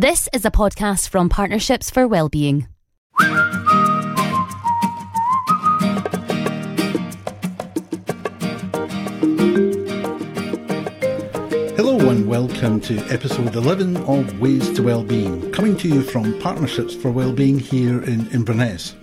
This is a podcast from Partnerships for Wellbeing. Hello and welcome to episode 11 of Ways to Wellbeing, coming to you from Partnerships for Wellbeing here in Inverness.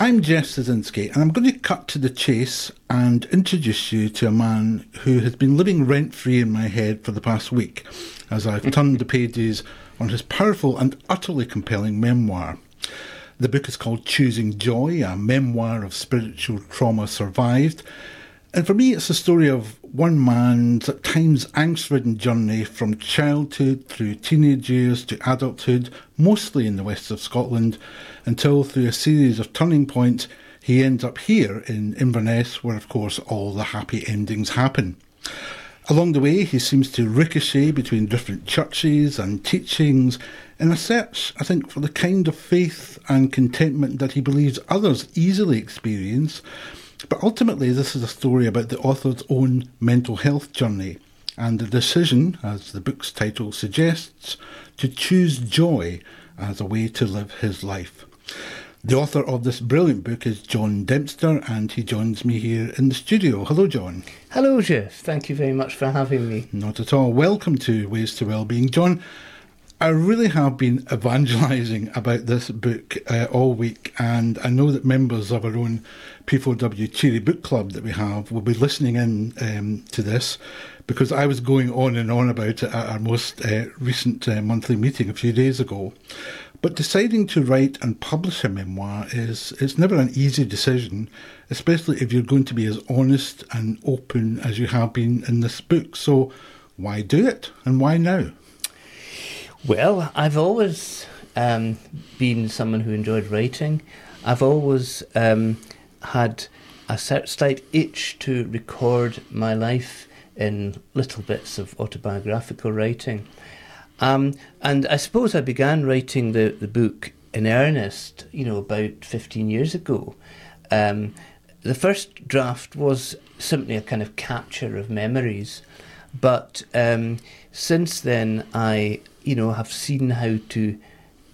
I'm Geoff Sosinski and I'm going to cut to the chase and introduce you to a man who has been living rent-free in my head for the past week as I've turned the pages on his powerful and utterly compelling memoir. The book is called Choosing Joy, a memoir of spiritual trauma survived. And for me, it's the story of one man's at times angst-ridden journey from childhood through teenage years to adulthood, mostly in the west of Scotland, until through a series of turning points, he ends up here in Inverness, where, of course, all the happy endings happen. Along the way, he seems to ricochet between different churches and teachings in a search, I think, for the kind of faith and contentment that he believes others easily experience. But ultimately, this is a story about the author's own mental health journey and the decision, as the book's title suggests, to choose joy as a way to live his life. The author of this brilliant book is John Dempster, and he joins me here in the studio. Hello, John. Hello, Geoff. Thank you very much for having me. Not at all. Welcome to Ways to Wellbeing. John, I really have been evangelising about this book all week, and I know that members of our own P4W Cheery Book Club that we have will be listening in to this, because I was going on and on about it at our most recent monthly meeting a few days ago. But deciding to write and publish a memoir it's never an easy decision, especially if you're going to be as honest and open as you have been in this book. So why do it and why now? Well, I've always been someone who enjoyed writing. I've always had a slight itch to record my life in little bits of autobiographical writing. And I suppose I began writing the book in earnest, about 15 years ago. The first draft was simply a kind of capture of memories. But since then, I, have seen how to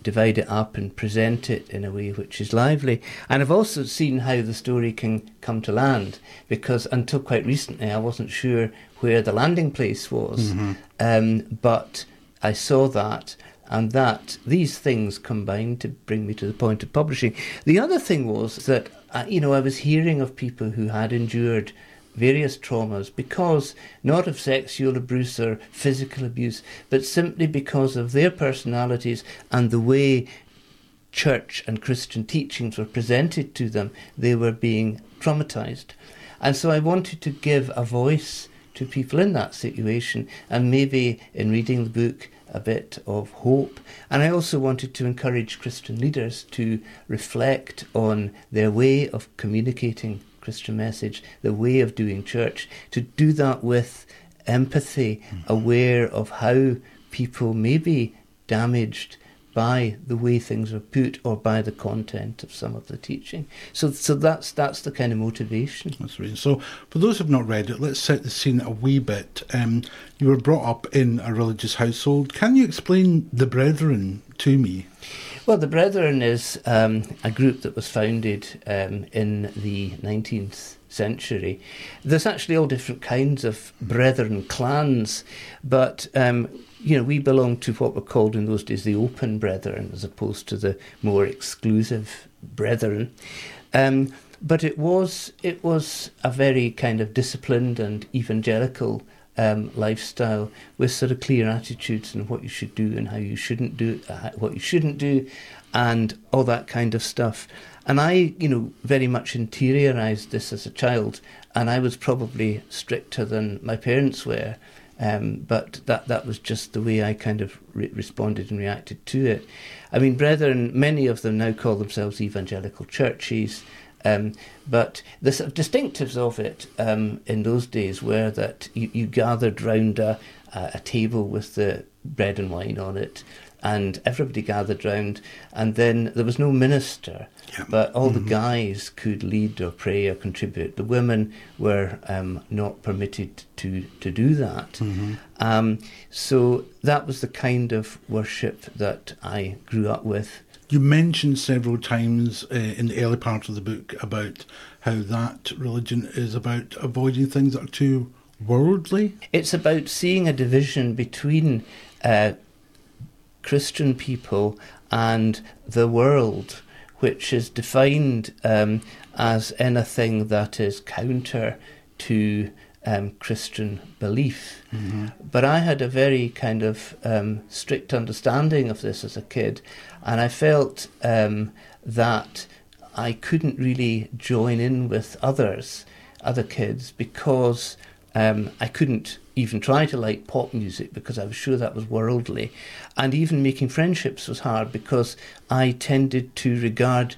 divide it up and present it in a way which is lively. And I've also seen how the story can come to land, because until quite recently, I wasn't sure where the landing place was. Mm-hmm. But I saw that, and that these things combined to bring me to the point of publishing. The other thing was that, I was hearing of people who had endured various traumas, because not of sexual abuse or physical abuse, but simply because of their personalities and the way church and Christian teachings were presented to them, they were being traumatised. And so I wanted to give a voice to people in that situation, and maybe in reading the book a bit of hope. And I also wanted to encourage Christian leaders to reflect on their way of communicating Christian message, the way of doing church, to do that with empathy, mm-hmm. aware of how people may be damaged by the way things are put or by the content of some of the teaching. So that's the kind of motivation. That's the reason. So for those who have not read it, let's set the scene a wee bit. You were brought up in a religious household. Can you explain the Brethren to me? Well, the Brethren is a group that was founded in the 19th century. There's actually all different kinds of Brethren clans, but we belong to what were called in those days the open Brethren, as opposed to the more exclusive Brethren. But it was a very kind of disciplined and evangelical lifestyle, with sort of clear attitudes on what you should do and how you shouldn't do it, what you shouldn't do, and all that kind of stuff. And I, very much interiorised this as a child, and I was probably stricter than my parents were. But that was just the way I kind of responded and reacted to it. I mean, Brethren, many of them now call themselves evangelical churches, but the sort of distinctives of it in those days were that you gathered round a table with the bread and wine on it, and everybody gathered round, and then there was no minister, but all the guys could lead or pray or contribute. The women were not permitted to do that. So that was the kind of worship that I grew up with. You mentioned several times in the early part of the book about how that religion is about avoiding things that are too worldly. It's about seeing a division between Christian people and the world, which is defined as anything that is counter to Christian belief. But I had a very kind of strict understanding of this as a kid, and I felt that I couldn't really join in with other kids, because I couldn't even try to like pop music because I was sure that was worldly. And even making friendships was hard because I tended to regard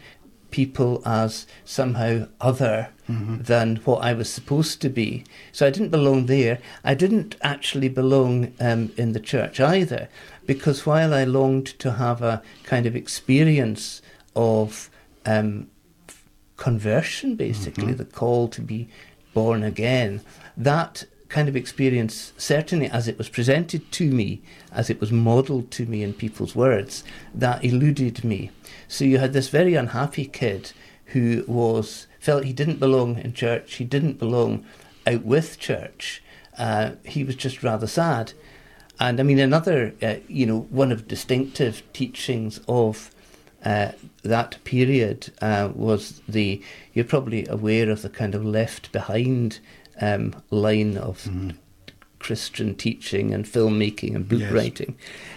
people as somehow other than what I was supposed to be. So I didn't belong there. I didn't actually belong in the church either, because while I longed to have a kind of experience of conversion, basically, the call to be born again, that kind of experience, certainly as it was presented to me, as it was modelled to me in people's words, that eluded me. So you had this very unhappy kid who felt he didn't belong in church, he didn't belong out with church, he was just rather sad. And I mean, another, one of distinctive teachings of that period was you're probably aware of the kind of Left Behind line of Christian teaching and filmmaking and book writing.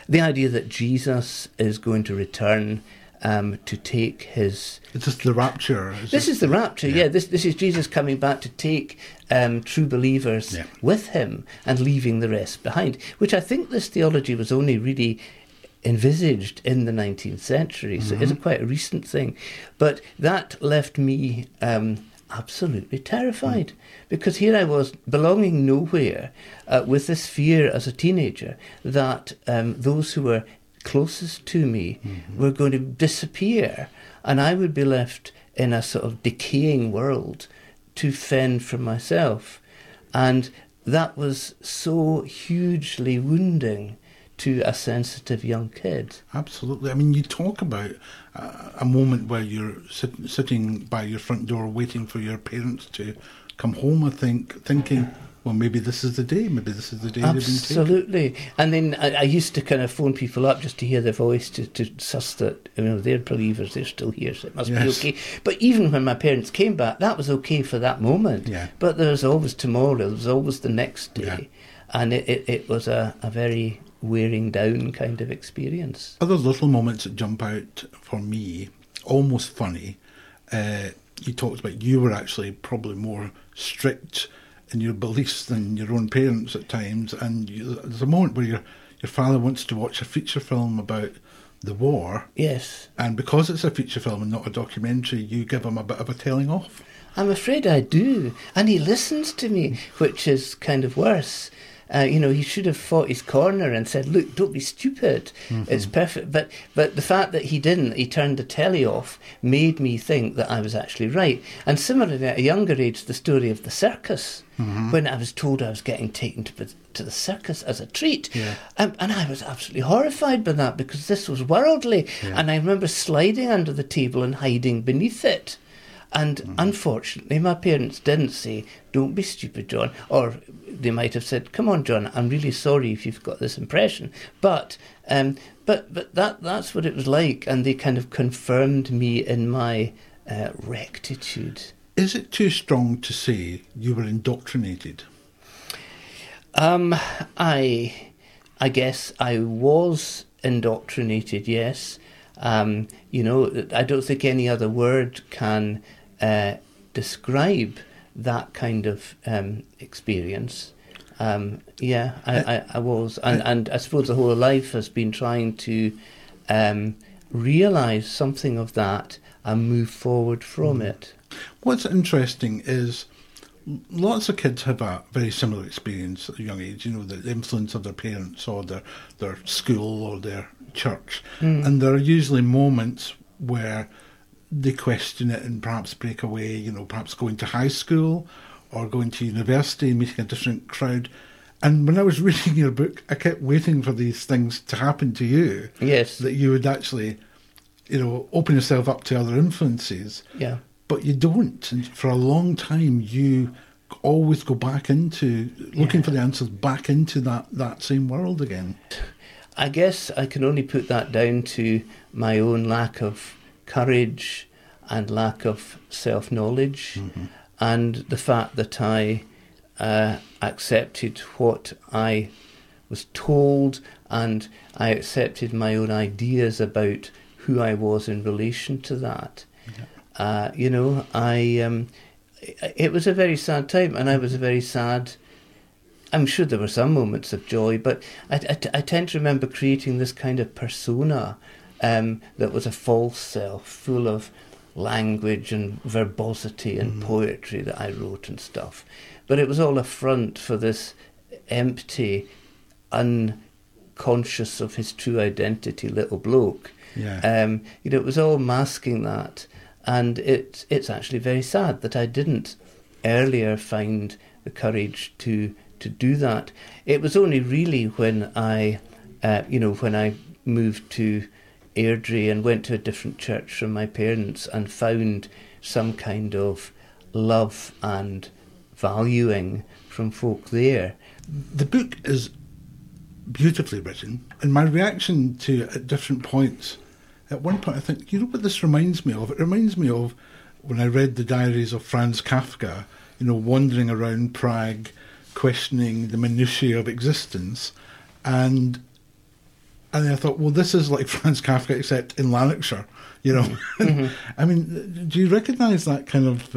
The idea that Jesus is going to return to take his... Is this the rapture? This is the rapture, This is Jesus coming back to take true believers with him and leaving the rest behind, which I think this theology was only really envisaged in the 19th century, so it isn't quite a recent thing. But that left me... absolutely terrified, because here I was belonging nowhere with this fear as a teenager that those who were closest to me were going to disappear and I would be left in a sort of decaying world to fend for myself. And that was so hugely wounding to a sensitive young kid. Absolutely. I mean, you talk about a moment where you're sitting by your front door waiting for your parents to come home, I think, thinking, well, maybe this is the day Absolutely. And then I used to kind of phone people up just to hear their voice, to suss that, they're believers, they're still here, so it must be okay. But even when my parents came back, that was okay for that moment. Yeah. But there was always tomorrow, there was always the next day. Yeah. And it was a very... wearing down kind of experience. Other little moments that jump out for me, almost funny. You talked about you were actually probably more strict in your beliefs than your own parents at times, and there's a moment where your father wants to watch a feature film about the war. Yes. And because it's a feature film and not a documentary, you give him a bit of a telling off. I'm afraid I do, and he listens to me, which is kind of worse. He should have fought his corner and said, look, don't be stupid. It's perfect. But the fact that he didn't, he turned the telly off, made me think that I was actually right. And similarly, at a younger age, the story of the circus, when I was told I was getting taken to the circus as a treat. Yeah. And I was absolutely horrified by that because this was worldly. Yeah. And I remember sliding under the table and hiding beneath it. And unfortunately, my parents didn't say, don't be stupid, John. Or they might have said, come on, John, I'm really sorry if you've got this impression. But that's what it was like. And they kind of confirmed me in my rectitude. Is it too strong to say you were indoctrinated? I guess I was indoctrinated, yes. I don't think any other word can describe that kind of experience. I was. And I suppose the whole of life has been trying to realise something of that and move forward from it. What's interesting is Lots of kids have a very similar experience at a young age, you know, the influence of their parents or their school or their church. Mm. And there are usually moments where they question it and perhaps break away, you know, perhaps going to high school or going to university and meeting a different crowd. And when I was reading your book, I kept waiting for these things to happen to you. Yes. That you would actually, you know, open yourself up to other influences. Yeah. But you don't. And for a long time, you always go back into looking for the answers back into that same world again. I guess I can only put that down to my own lack of courage and lack of self-knowledge, mm-hmm. and the fact that I accepted what I was told, and I accepted my own ideas about who I was in relation to that. Yeah. You know, it was a very sad time, and I was very sad. I'm sure there were some moments of joy, but I tend to remember creating this kind of persona that was a false self, full of language and verbosity and poetry that I wrote and stuff. But it was all a front for this empty, unconscious of his true identity little bloke. Yeah. You know, it was all masking that. And it's actually very sad that I didn't earlier find the courage to do that. It was only really when I moved to Airdrie and went to a different church from my parents and found some kind of love and valuing from folk there. The book is beautifully written, and my reaction to it at different points. At one point I think, you know what this reminds me of? It reminds me of when I read the diaries of Franz Kafka, you know, wandering around Prague, questioning the minutiae of existence. And I thought, well, this is like Franz Kafka, except in Lanarkshire, you know. Mm-hmm. I mean, do you recognise that kind of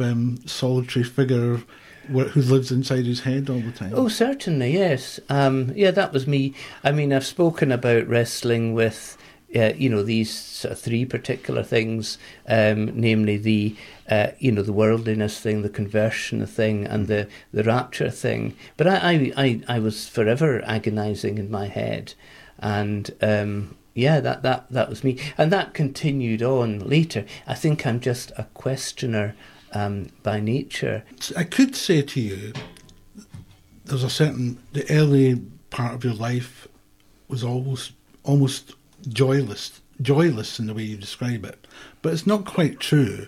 solitary figure who lives inside his head all the time? Oh, certainly, yes. That was me. I mean, I've spoken about wrestling with... you know, these sort of three particular things, namely the, the worldliness thing, the conversion thing, and the rapture thing. But I was forever agonising in my head. And, that was me. And that continued on later. I think I'm just a questioner by nature. I could say to you, there's a certain... The early part of your life was almost joyless in the way you describe it, but it's not quite true,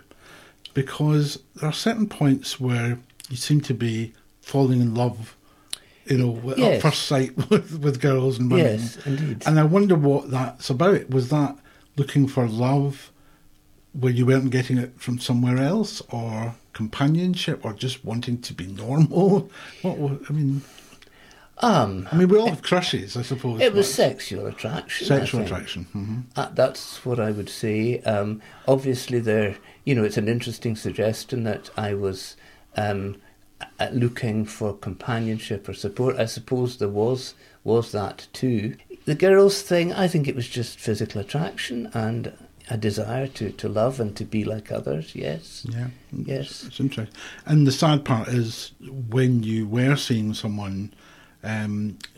because there are certain points where you seem to be falling in love, you know, at first sight with girls and women. Yes, indeed. And I wonder what that's about. Was that looking for love where you weren't getting it from somewhere else, or companionship, or just wanting to be normal? We all have crushes, I suppose. It was sexual attraction. Mm-hmm. That's what I would say. Obviously, it's an interesting suggestion that I was looking for companionship or support. I suppose there was that too. The girls thing, I think it was just physical attraction and a desire to love and to be like others, yes. Yeah, yes. It's interesting. And the sad part is when you were seeing someone...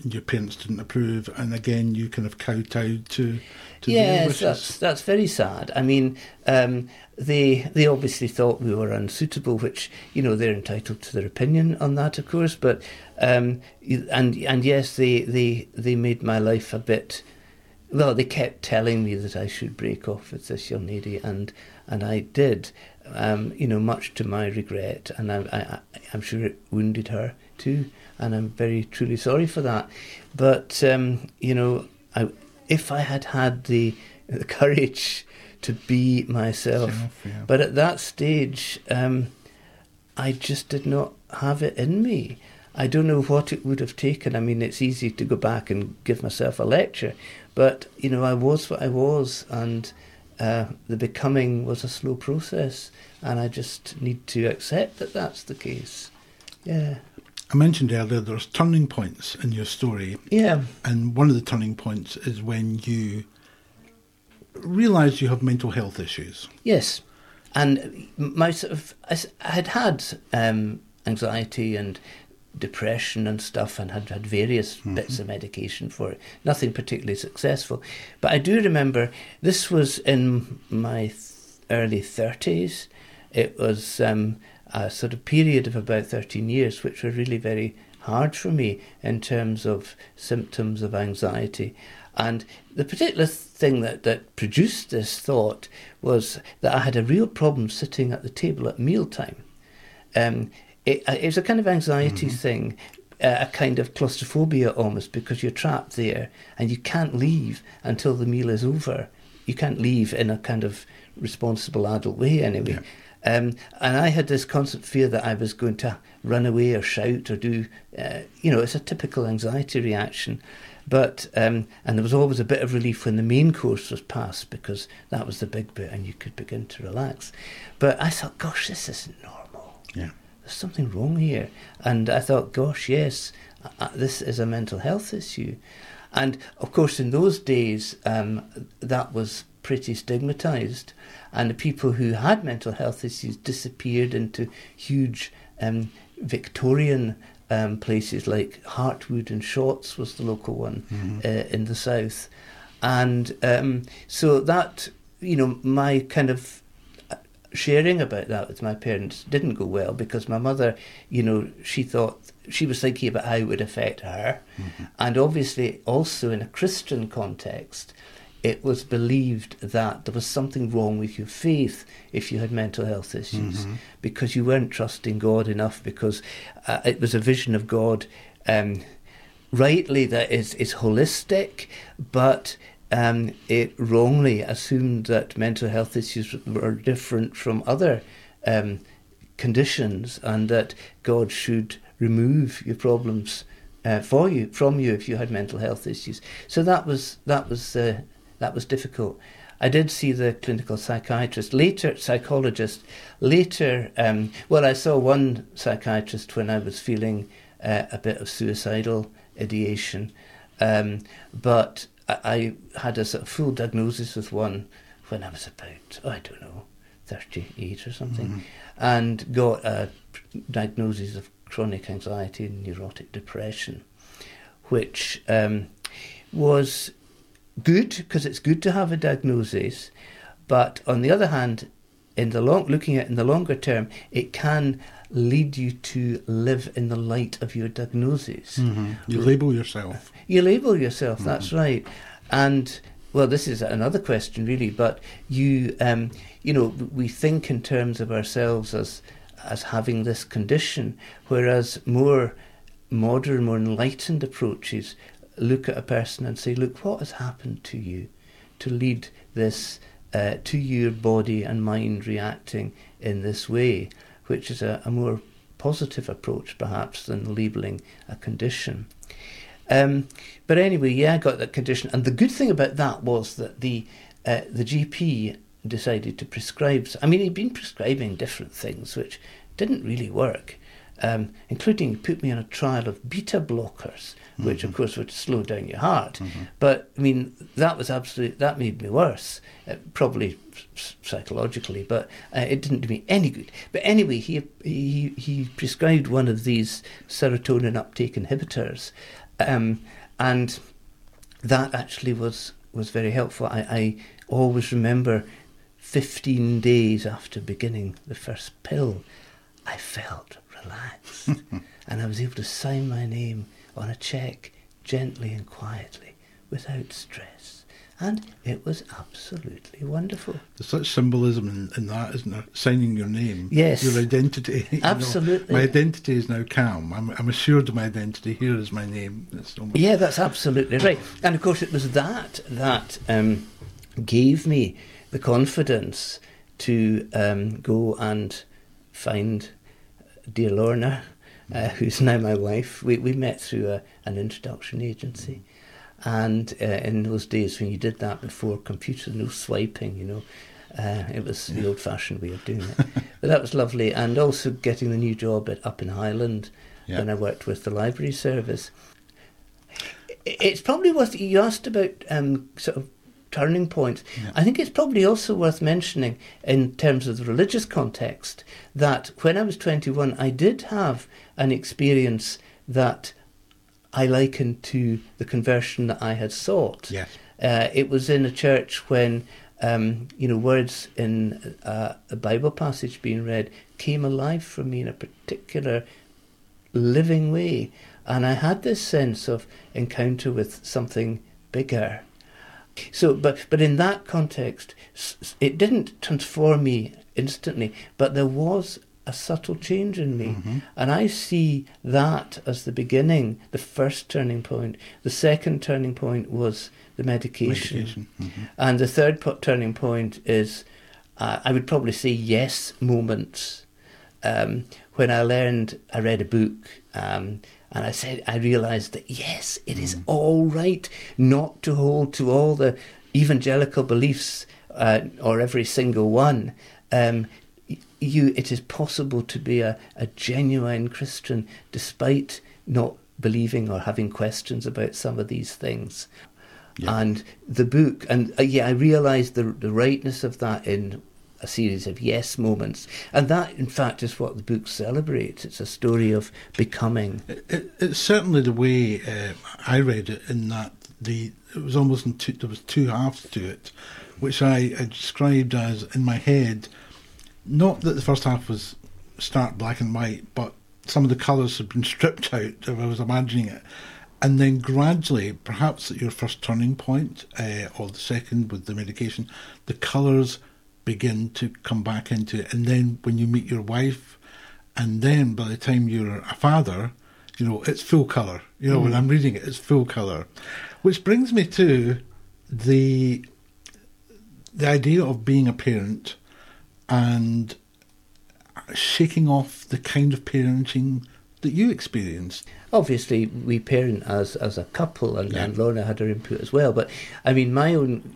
your parents didn't approve, and again you kind of kowtowed to their wishes. Yes, that's very sad. I mean, they obviously thought we were unsuitable, which, you know, they're entitled to their opinion on that, of course. But and yes, they made my life a bit. Well, they kept telling me that I should break off with this young lady, and I did. You know, much to my regret, and I'm sure it wounded her too. And I'm very truly sorry for that. But, if I had the courage to be myself. But at that stage, I just did not have it in me. I don't know what it would have taken. I mean, it's easy to go back and give myself a lecture. But, you know, I was what I was. And the becoming was a slow process. And I just need to accept that that's the case. Yeah. I mentioned earlier there's turning points in your story. Yeah. And one of the turning points is when you realise you have mental health issues. Yes. And my sort of... I had anxiety and depression and stuff, and had various bits of medication for it. Nothing particularly successful. But I do remember this was in my early 30s. It was a sort of period of about 13 years, which were really very hard for me in terms of symptoms of anxiety. And the particular thing that produced this thought was that I had a real problem sitting at the table at mealtime. It's a kind of anxiety thing, a kind of claustrophobia almost, because you're trapped there and you can't leave until the meal is over. You can't leave in a kind of responsible adult way anyway. Yeah. And I had this constant fear that I was going to run away or shout or do, it's a typical anxiety reaction. But and there was always a bit of relief when the main course was passed, because that was the big bit and you could begin to relax. But I thought, gosh, this isn't normal. Yeah. There's something wrong here. And I thought, gosh, yes, this is a mental health issue. And, of course, in those days, that was pretty stigmatised. And the people who had mental health issues disappeared into huge Victorian places like Hartwood, and Shorts was the local one in the south. And so that, my kind of sharing about that with my parents didn't go well, because my mother, she thought, she was thinking about how it would affect her. Mm-hmm. And obviously also in a Christian context, it was believed that there was something wrong with your faith if you had mental health issues, because you weren't trusting God enough, because it was a vision of God, rightly, that is holistic, but it wrongly assumed that mental health issues were different from other conditions, and that God should remove your problems from you if you had mental health issues. So that was difficult. I did see the clinical psychologist. Later, I saw one psychiatrist when I was feeling a bit of suicidal ideation. But I had a sort of full diagnosis with one when I was about, 38 or something, and got a diagnosis of chronic anxiety and neurotic depression, which was good, because it's good to have a diagnosis, but on the other hand, in the longer term, it can lead you to live in the light of your diagnosis. You label yourself. That's right. And well, this is another question really, but you we think in terms of ourselves as having this condition, whereas more modern, more enlightened approaches look at a person and say, look, what has happened to you to lead this to your body and mind reacting in this way, which is a more positive approach perhaps than labelling a condition. But anyway, I got that condition, and the good thing about that was that the GP decided to prescribe. I mean, he'd been prescribing different things which didn't really work, including put me on a trial of beta blockers, which of course would slow down your heart. But I mean, that made me worse, probably psychologically, but it didn't do me any good. But anyway, he prescribed one of these serotonin uptake inhibitors, and that actually was very helpful. I always remember 15 days after beginning the first pill, I felt relaxed, and I was able to sign my name on a cheque gently and quietly without stress, and it was absolutely wonderful. There's such symbolism in that, isn't there? Signing your name. Yes, your identity. Absolutely. My identity is now calm. I'm assured of my identity. Here is my name. That's absolutely right. And of course it was that gave me the confidence to go and find dear Lorna, who's now my wife. We met through an introduction agency, and in those days when you did that before computer, no swiping, it was the old-fashioned way of doing it. But that was lovely, and also getting the new job up in Highland when I worked with the library service. It's probably worth, you asked about sort of turning point. Yeah. I think it's probably also worth mentioning in terms of the religious context that when I was 21, I did have an experience that I likened to the conversion that I had sought. Yes. It was in a church when, words in a Bible passage being read came alive for me in a particular living way. And I had this sense of encounter with something bigger. So, but in that context, it didn't transform me instantly, but there was a subtle change in me. Mm-hmm. And I see that as the beginning, the first turning point. The second turning point was the medication. Mm-hmm. And the third turning point is, I would probably say yes moments. When I read a book, and I realised that, yes, it is all right not to hold to all the evangelical beliefs, or every single one. It is possible to be a genuine Christian despite not believing or having questions about some of these things. Yeah. And the book, I realised the rightness of that in a series of yes moments. And that, in fact, is what the book celebrates. It's a story of becoming. It's certainly the way I read it, in that it was almost there was two halves to it, which I described as, in my head, not that the first half was stark black and white, but some of the colours had been stripped out, if I was imagining it. And then gradually, perhaps at your first turning point, or the second with the medication, the colours begin to come back into it. And then when you meet your wife, and then by the time you're a father, it's full colour. When I'm reading it, it's full colour. Which brings me to the idea of being a parent and shaking off the kind of parenting that you experienced. Obviously, we parent as a couple, and Lorna had her input as well. But I mean, my own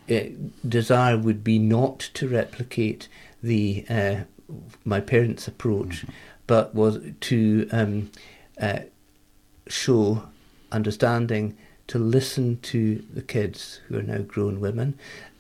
desire would be not to replicate my parents' approach, mm-hmm. but was to show understanding, to listen to the kids who are now grown women,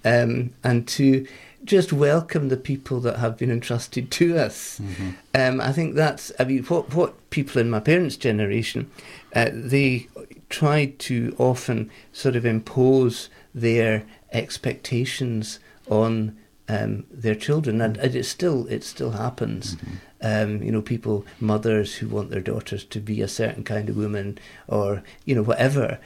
and to just welcome the people that have been entrusted to us. Mm-hmm. I think that's, what people in my parents' generation, they tried to often sort of impose their expectations on their children, and it still happens. Mm-hmm. People, mothers who want their daughters to be a certain kind of woman, or whatever.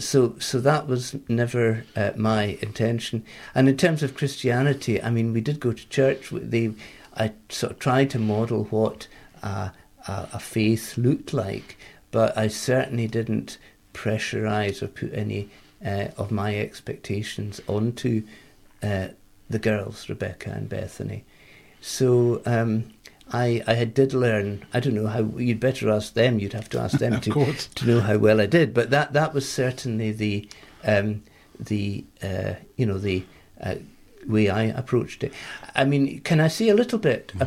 So that was never my intention. And in terms of Christianity, we did go to church. I sort of tried to model what a faith looked like, but I certainly didn't pressurize or put any of my expectations onto the girls, Rebecca and Bethany. So I did learn. I don't know how. You'd better ask them. You'd have to ask them to know how well I did. But that was certainly the way I approached it. Can I say a little bit mm-hmm.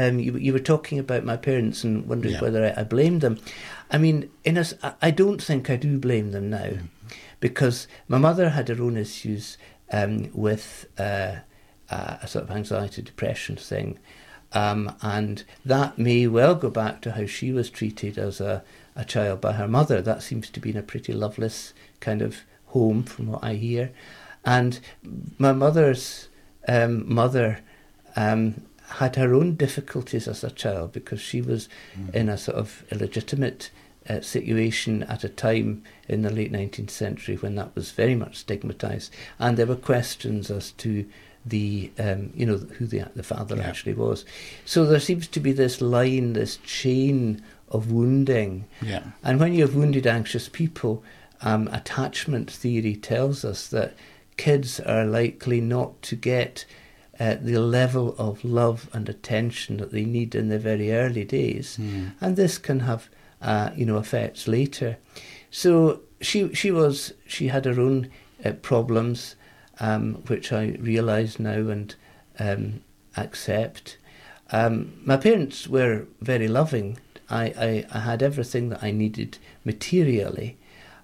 about? You were talking about my parents and wondering whether I blamed them. I don't think I do blame them now, because my mother had her own issues with a sort of anxiety, depression thing. And that may well go back to how she was treated as a child by her mother. That seems to be in a pretty loveless kind of home, from what I hear. And my mother's mother had her own difficulties as a child, because she was in a sort of illegitimate situation at a time in the late 19th century when that was very much stigmatised. And there were questions as to who the father actually was. So there seems to be this chain of wounding. Yeah. And when you have wounded, anxious people, attachment theory tells us that kids are likely not to get the level of love and attention that they need in their very early days. Mm. And this can have, effects later. So she had her own problems, which I realise now and accept. My parents were very loving. I had everything that I needed materially.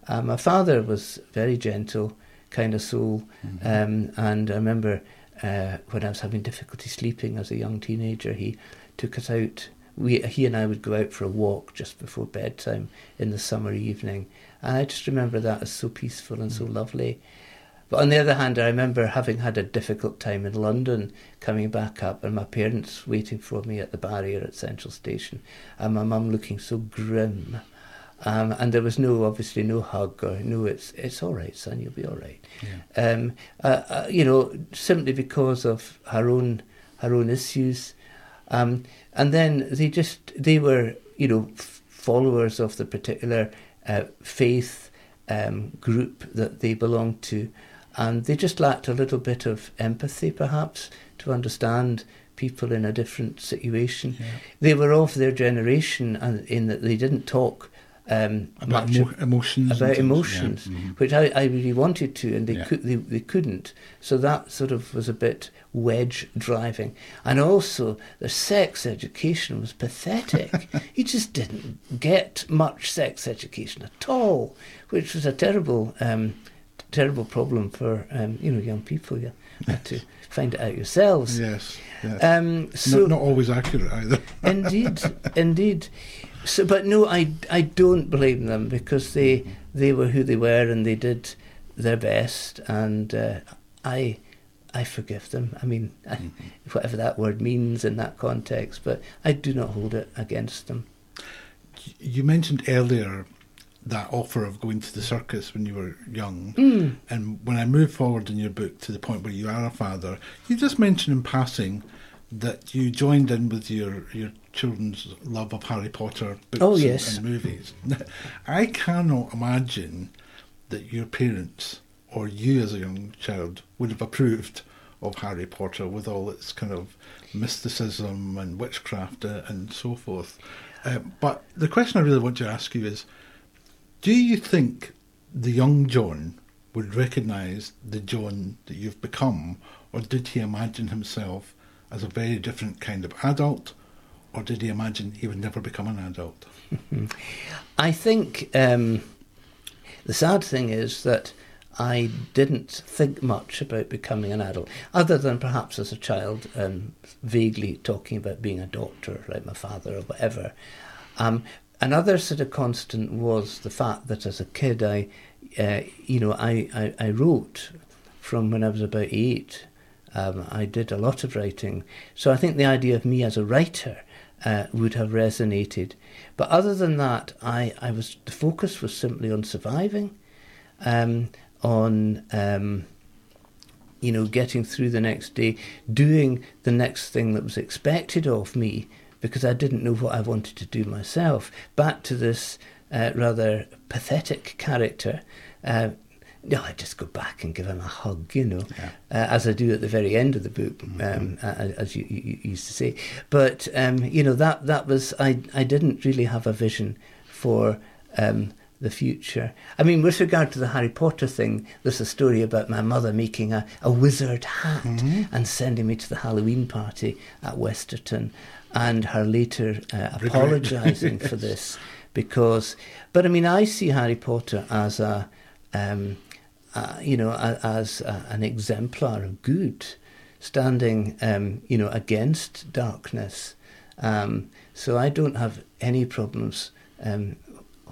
My father was very gentle, kind of soul. Mm-hmm. And I remember when I was having difficulty sleeping as a young teenager, he took us out. He and I would go out for a walk just before bedtime in the summer evening. And I just remember that as so peaceful and so lovely. But on the other hand, I remember having had a difficult time in London, coming back up and my parents waiting for me at the barrier at Central Station and my mum looking so grim. And there was no hug or no, it's all right, son, you'll be all right. Yeah. Simply because of her own issues. And then they were, followers of the particular faith group that they belonged to. And they just lacked a little bit of empathy, perhaps, to understand people in a different situation. Yeah. They were of their generation and in that they didn't talk about much about emotions, yeah. Mm-hmm. Which I really wanted to, and they couldn't. So that sort of was a bit wedge driving, and also the sex education was pathetic. You just didn't get much sex education at all, which was a terrible problem for young people. You had to find it out yourselves. Yes. So not always accurate either. indeed. So, but no, I don't blame them, because they were who they were and they did their best, and I forgive them. I mean, whatever that word means in that context, but I do not hold it against them. You mentioned earlier that offer of going to the circus when you were young, and when I move forward in your book to the point where you are a father, you just mentioned in passing that you joined in with your children's love of Harry Potter books and movies. I cannot imagine that your parents or you as a young child would have approved of Harry Potter with all its kind of mysticism and witchcraft and so forth. But the question I really want to ask you is, do you think the young John would recognise the John that you've become, or did he imagine himself as a very different kind of adult, or did he imagine he would never become an adult? I think the sad thing is that I didn't think much about becoming an adult, other than perhaps as a child vaguely talking about being a doctor, like my father or whatever. Another sort of constant was the fact that as a kid I wrote from when I was about 8. I did a lot of writing. So I think the idea of me as a writer would have resonated. But other than that, the focus was simply on surviving, on getting through the next day, doing the next thing that was expected of me, because I didn't know what I wanted to do myself. Back to this rather pathetic character, no, I just go back and give him a hug, as I do at the very end of the book, as you used to say. But, that was, I didn't really have a vision for the future. I mean, with regard to the Harry Potter thing, there's a story about my mother making a wizard hat and sending me to the Halloween party at Westerton, and her later apologising for this. But I mean, I see Harry Potter as an exemplar of good, standing, against darkness. So I don't have any problems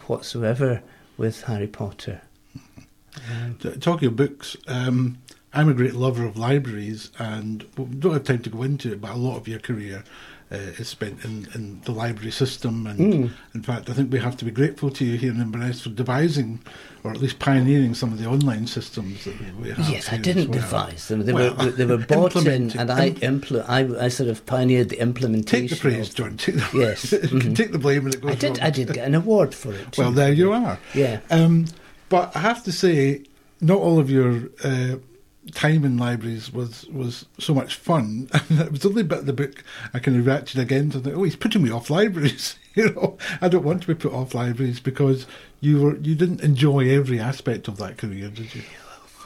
whatsoever with Harry Potter. Talking of books, I'm a great lover of libraries, and we don't have time to go into it, but a lot of your career is spent in the library system, and in fact I think we have to be grateful to you here in Inverness for devising, or at least pioneering, some of the online systems that we have. Yes, I didn't devise them. They were bought in, and I sort of pioneered the implementation. Take the praise, John. Yes. Take the blame when it goes wrong. I did get an award for it. Well, there you are. Yeah. But I have to say, not all of your time in libraries was so much fun. It was the only bit of the book I kind of ratcheted again to think, he's putting me off libraries. I don't want to be put off libraries, because you didn't enjoy every aspect of that career, did you?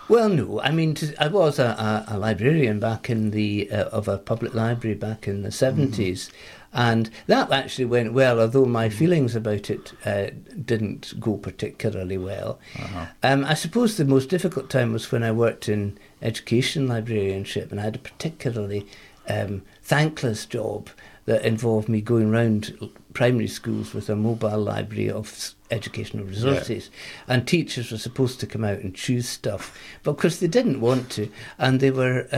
Well, no. I mean, I was a librarian back in the of a public library back in the 70s, and that actually went well, although my feelings about it didn't go particularly well. I suppose the most difficult time was when I worked in education librarianship, and I had a particularly thankless job that involved me going round primary schools with a mobile library of educational resources, and teachers were supposed to come out and choose stuff, but of course they didn't want to, and they were,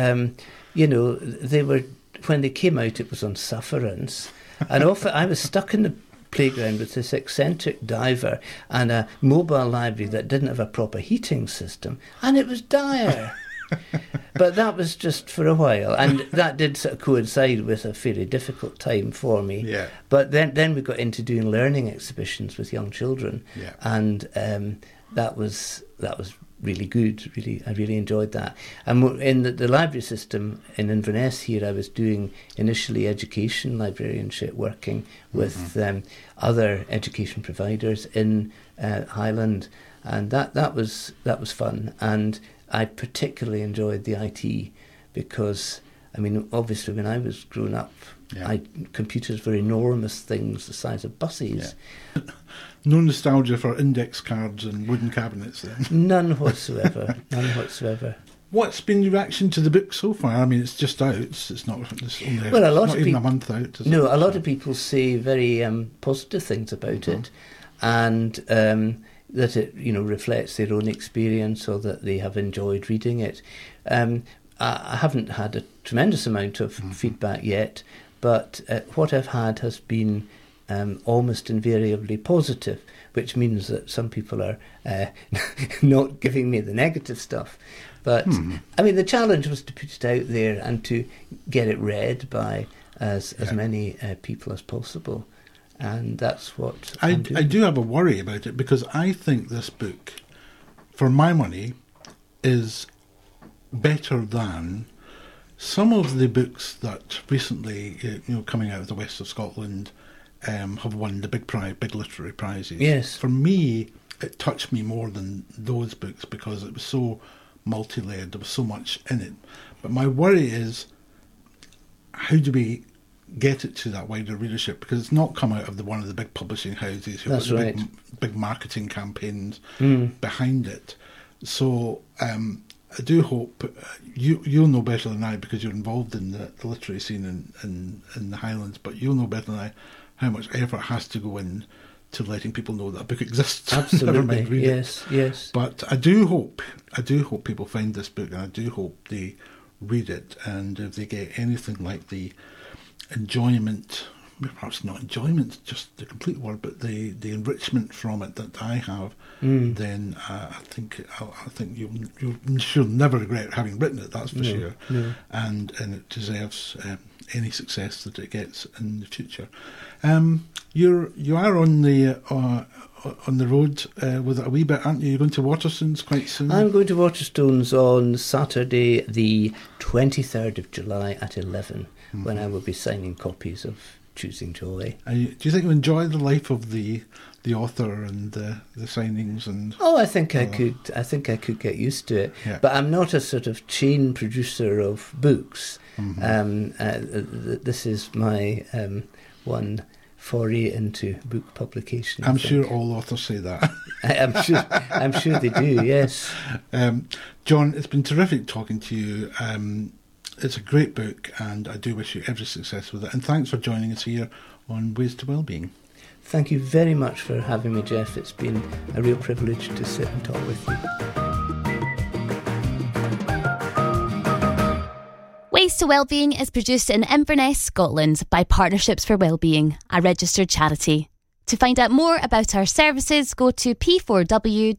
you know, they were, when they came out it was on sufferance, and often I was stuck in the playground with this eccentric diver and a mobile library that didn't have a proper heating system, and it was dire. But that was just for a while, and that did sort of coincide with a fairly difficult time for me. Yeah. But then we got into doing learning exhibitions with young children, and that was really good. Really, I really enjoyed that. And in the library system in Inverness here, I was doing initially education librarianship, working with other education providers in Highland, and that was fun. And I particularly enjoyed the IT because, I mean, obviously when I was growing up, computers were enormous things the size of buses. Yeah. No nostalgia for index cards and wooden cabinets then? None whatsoever, none whatsoever. What's been your reaction to the book so far? I mean, it's just out. It's not. It's only, well, a lot it's not of even a month out. No, a lot of people say very positive things about it, and that it, you know, reflects their own experience or that they have enjoyed reading it. I haven't had a tremendous amount of feedback yet, but what I've had has been almost invariably positive, which means that some people are not giving me the negative stuff. But, I mean, the challenge was to put it out there and to get it read by as many people as possible. And that's what I do have a worry about it, because I think this book, for my money, is better than some of the books that recently, you know, coming out of the west of Scotland, have won the big literary prizes. Yes. For me, it touched me more than those books because it was so multi-layered. There was so much in it. But my worry is, how do we get it to that wider readership, because it's not come out of one of the big publishing houses who has big marketing campaigns behind it. So I do hope you'll know better than I, because you're involved in the literary scene in the Highlands, but you'll know better than I how much effort has to go in to letting people know that a book exists. Absolutely. Never mind read it. Yes. But I do hope people find this book, and I do hope they read it, and if they get anything like the enjoyment, perhaps not enjoyment, just the complete word, but the enrichment from it that I have, then I think you'll never regret having written it. That's for sure. No. And it deserves any success that it gets in the future. You are on the road with it a wee bit, aren't you? You're going to Waterstones quite soon? I'm going to Waterstones on Saturday the 23rd of July at 11, when I will be signing copies of Choosing Joy. Do you think you'll enjoy the life of the author and the signings? And I think I could get used to it. Yeah. But I'm not a sort of chain producer of books. This is my one foray into book publication. I'm sure all authors say that. I'm sure they do, yes. John, it's been terrific talking to you. It's a great book, and I do wish you every success with it. And thanks for joining us here on Ways to Wellbeing. Thank you very much for having me, Geoff. It's been a real privilege to sit and talk with you. Ways to Wellbeing is produced in Inverness, Scotland, by Partnerships for Wellbeing, a registered charity. To find out more about our services, go to p4w.org.uk.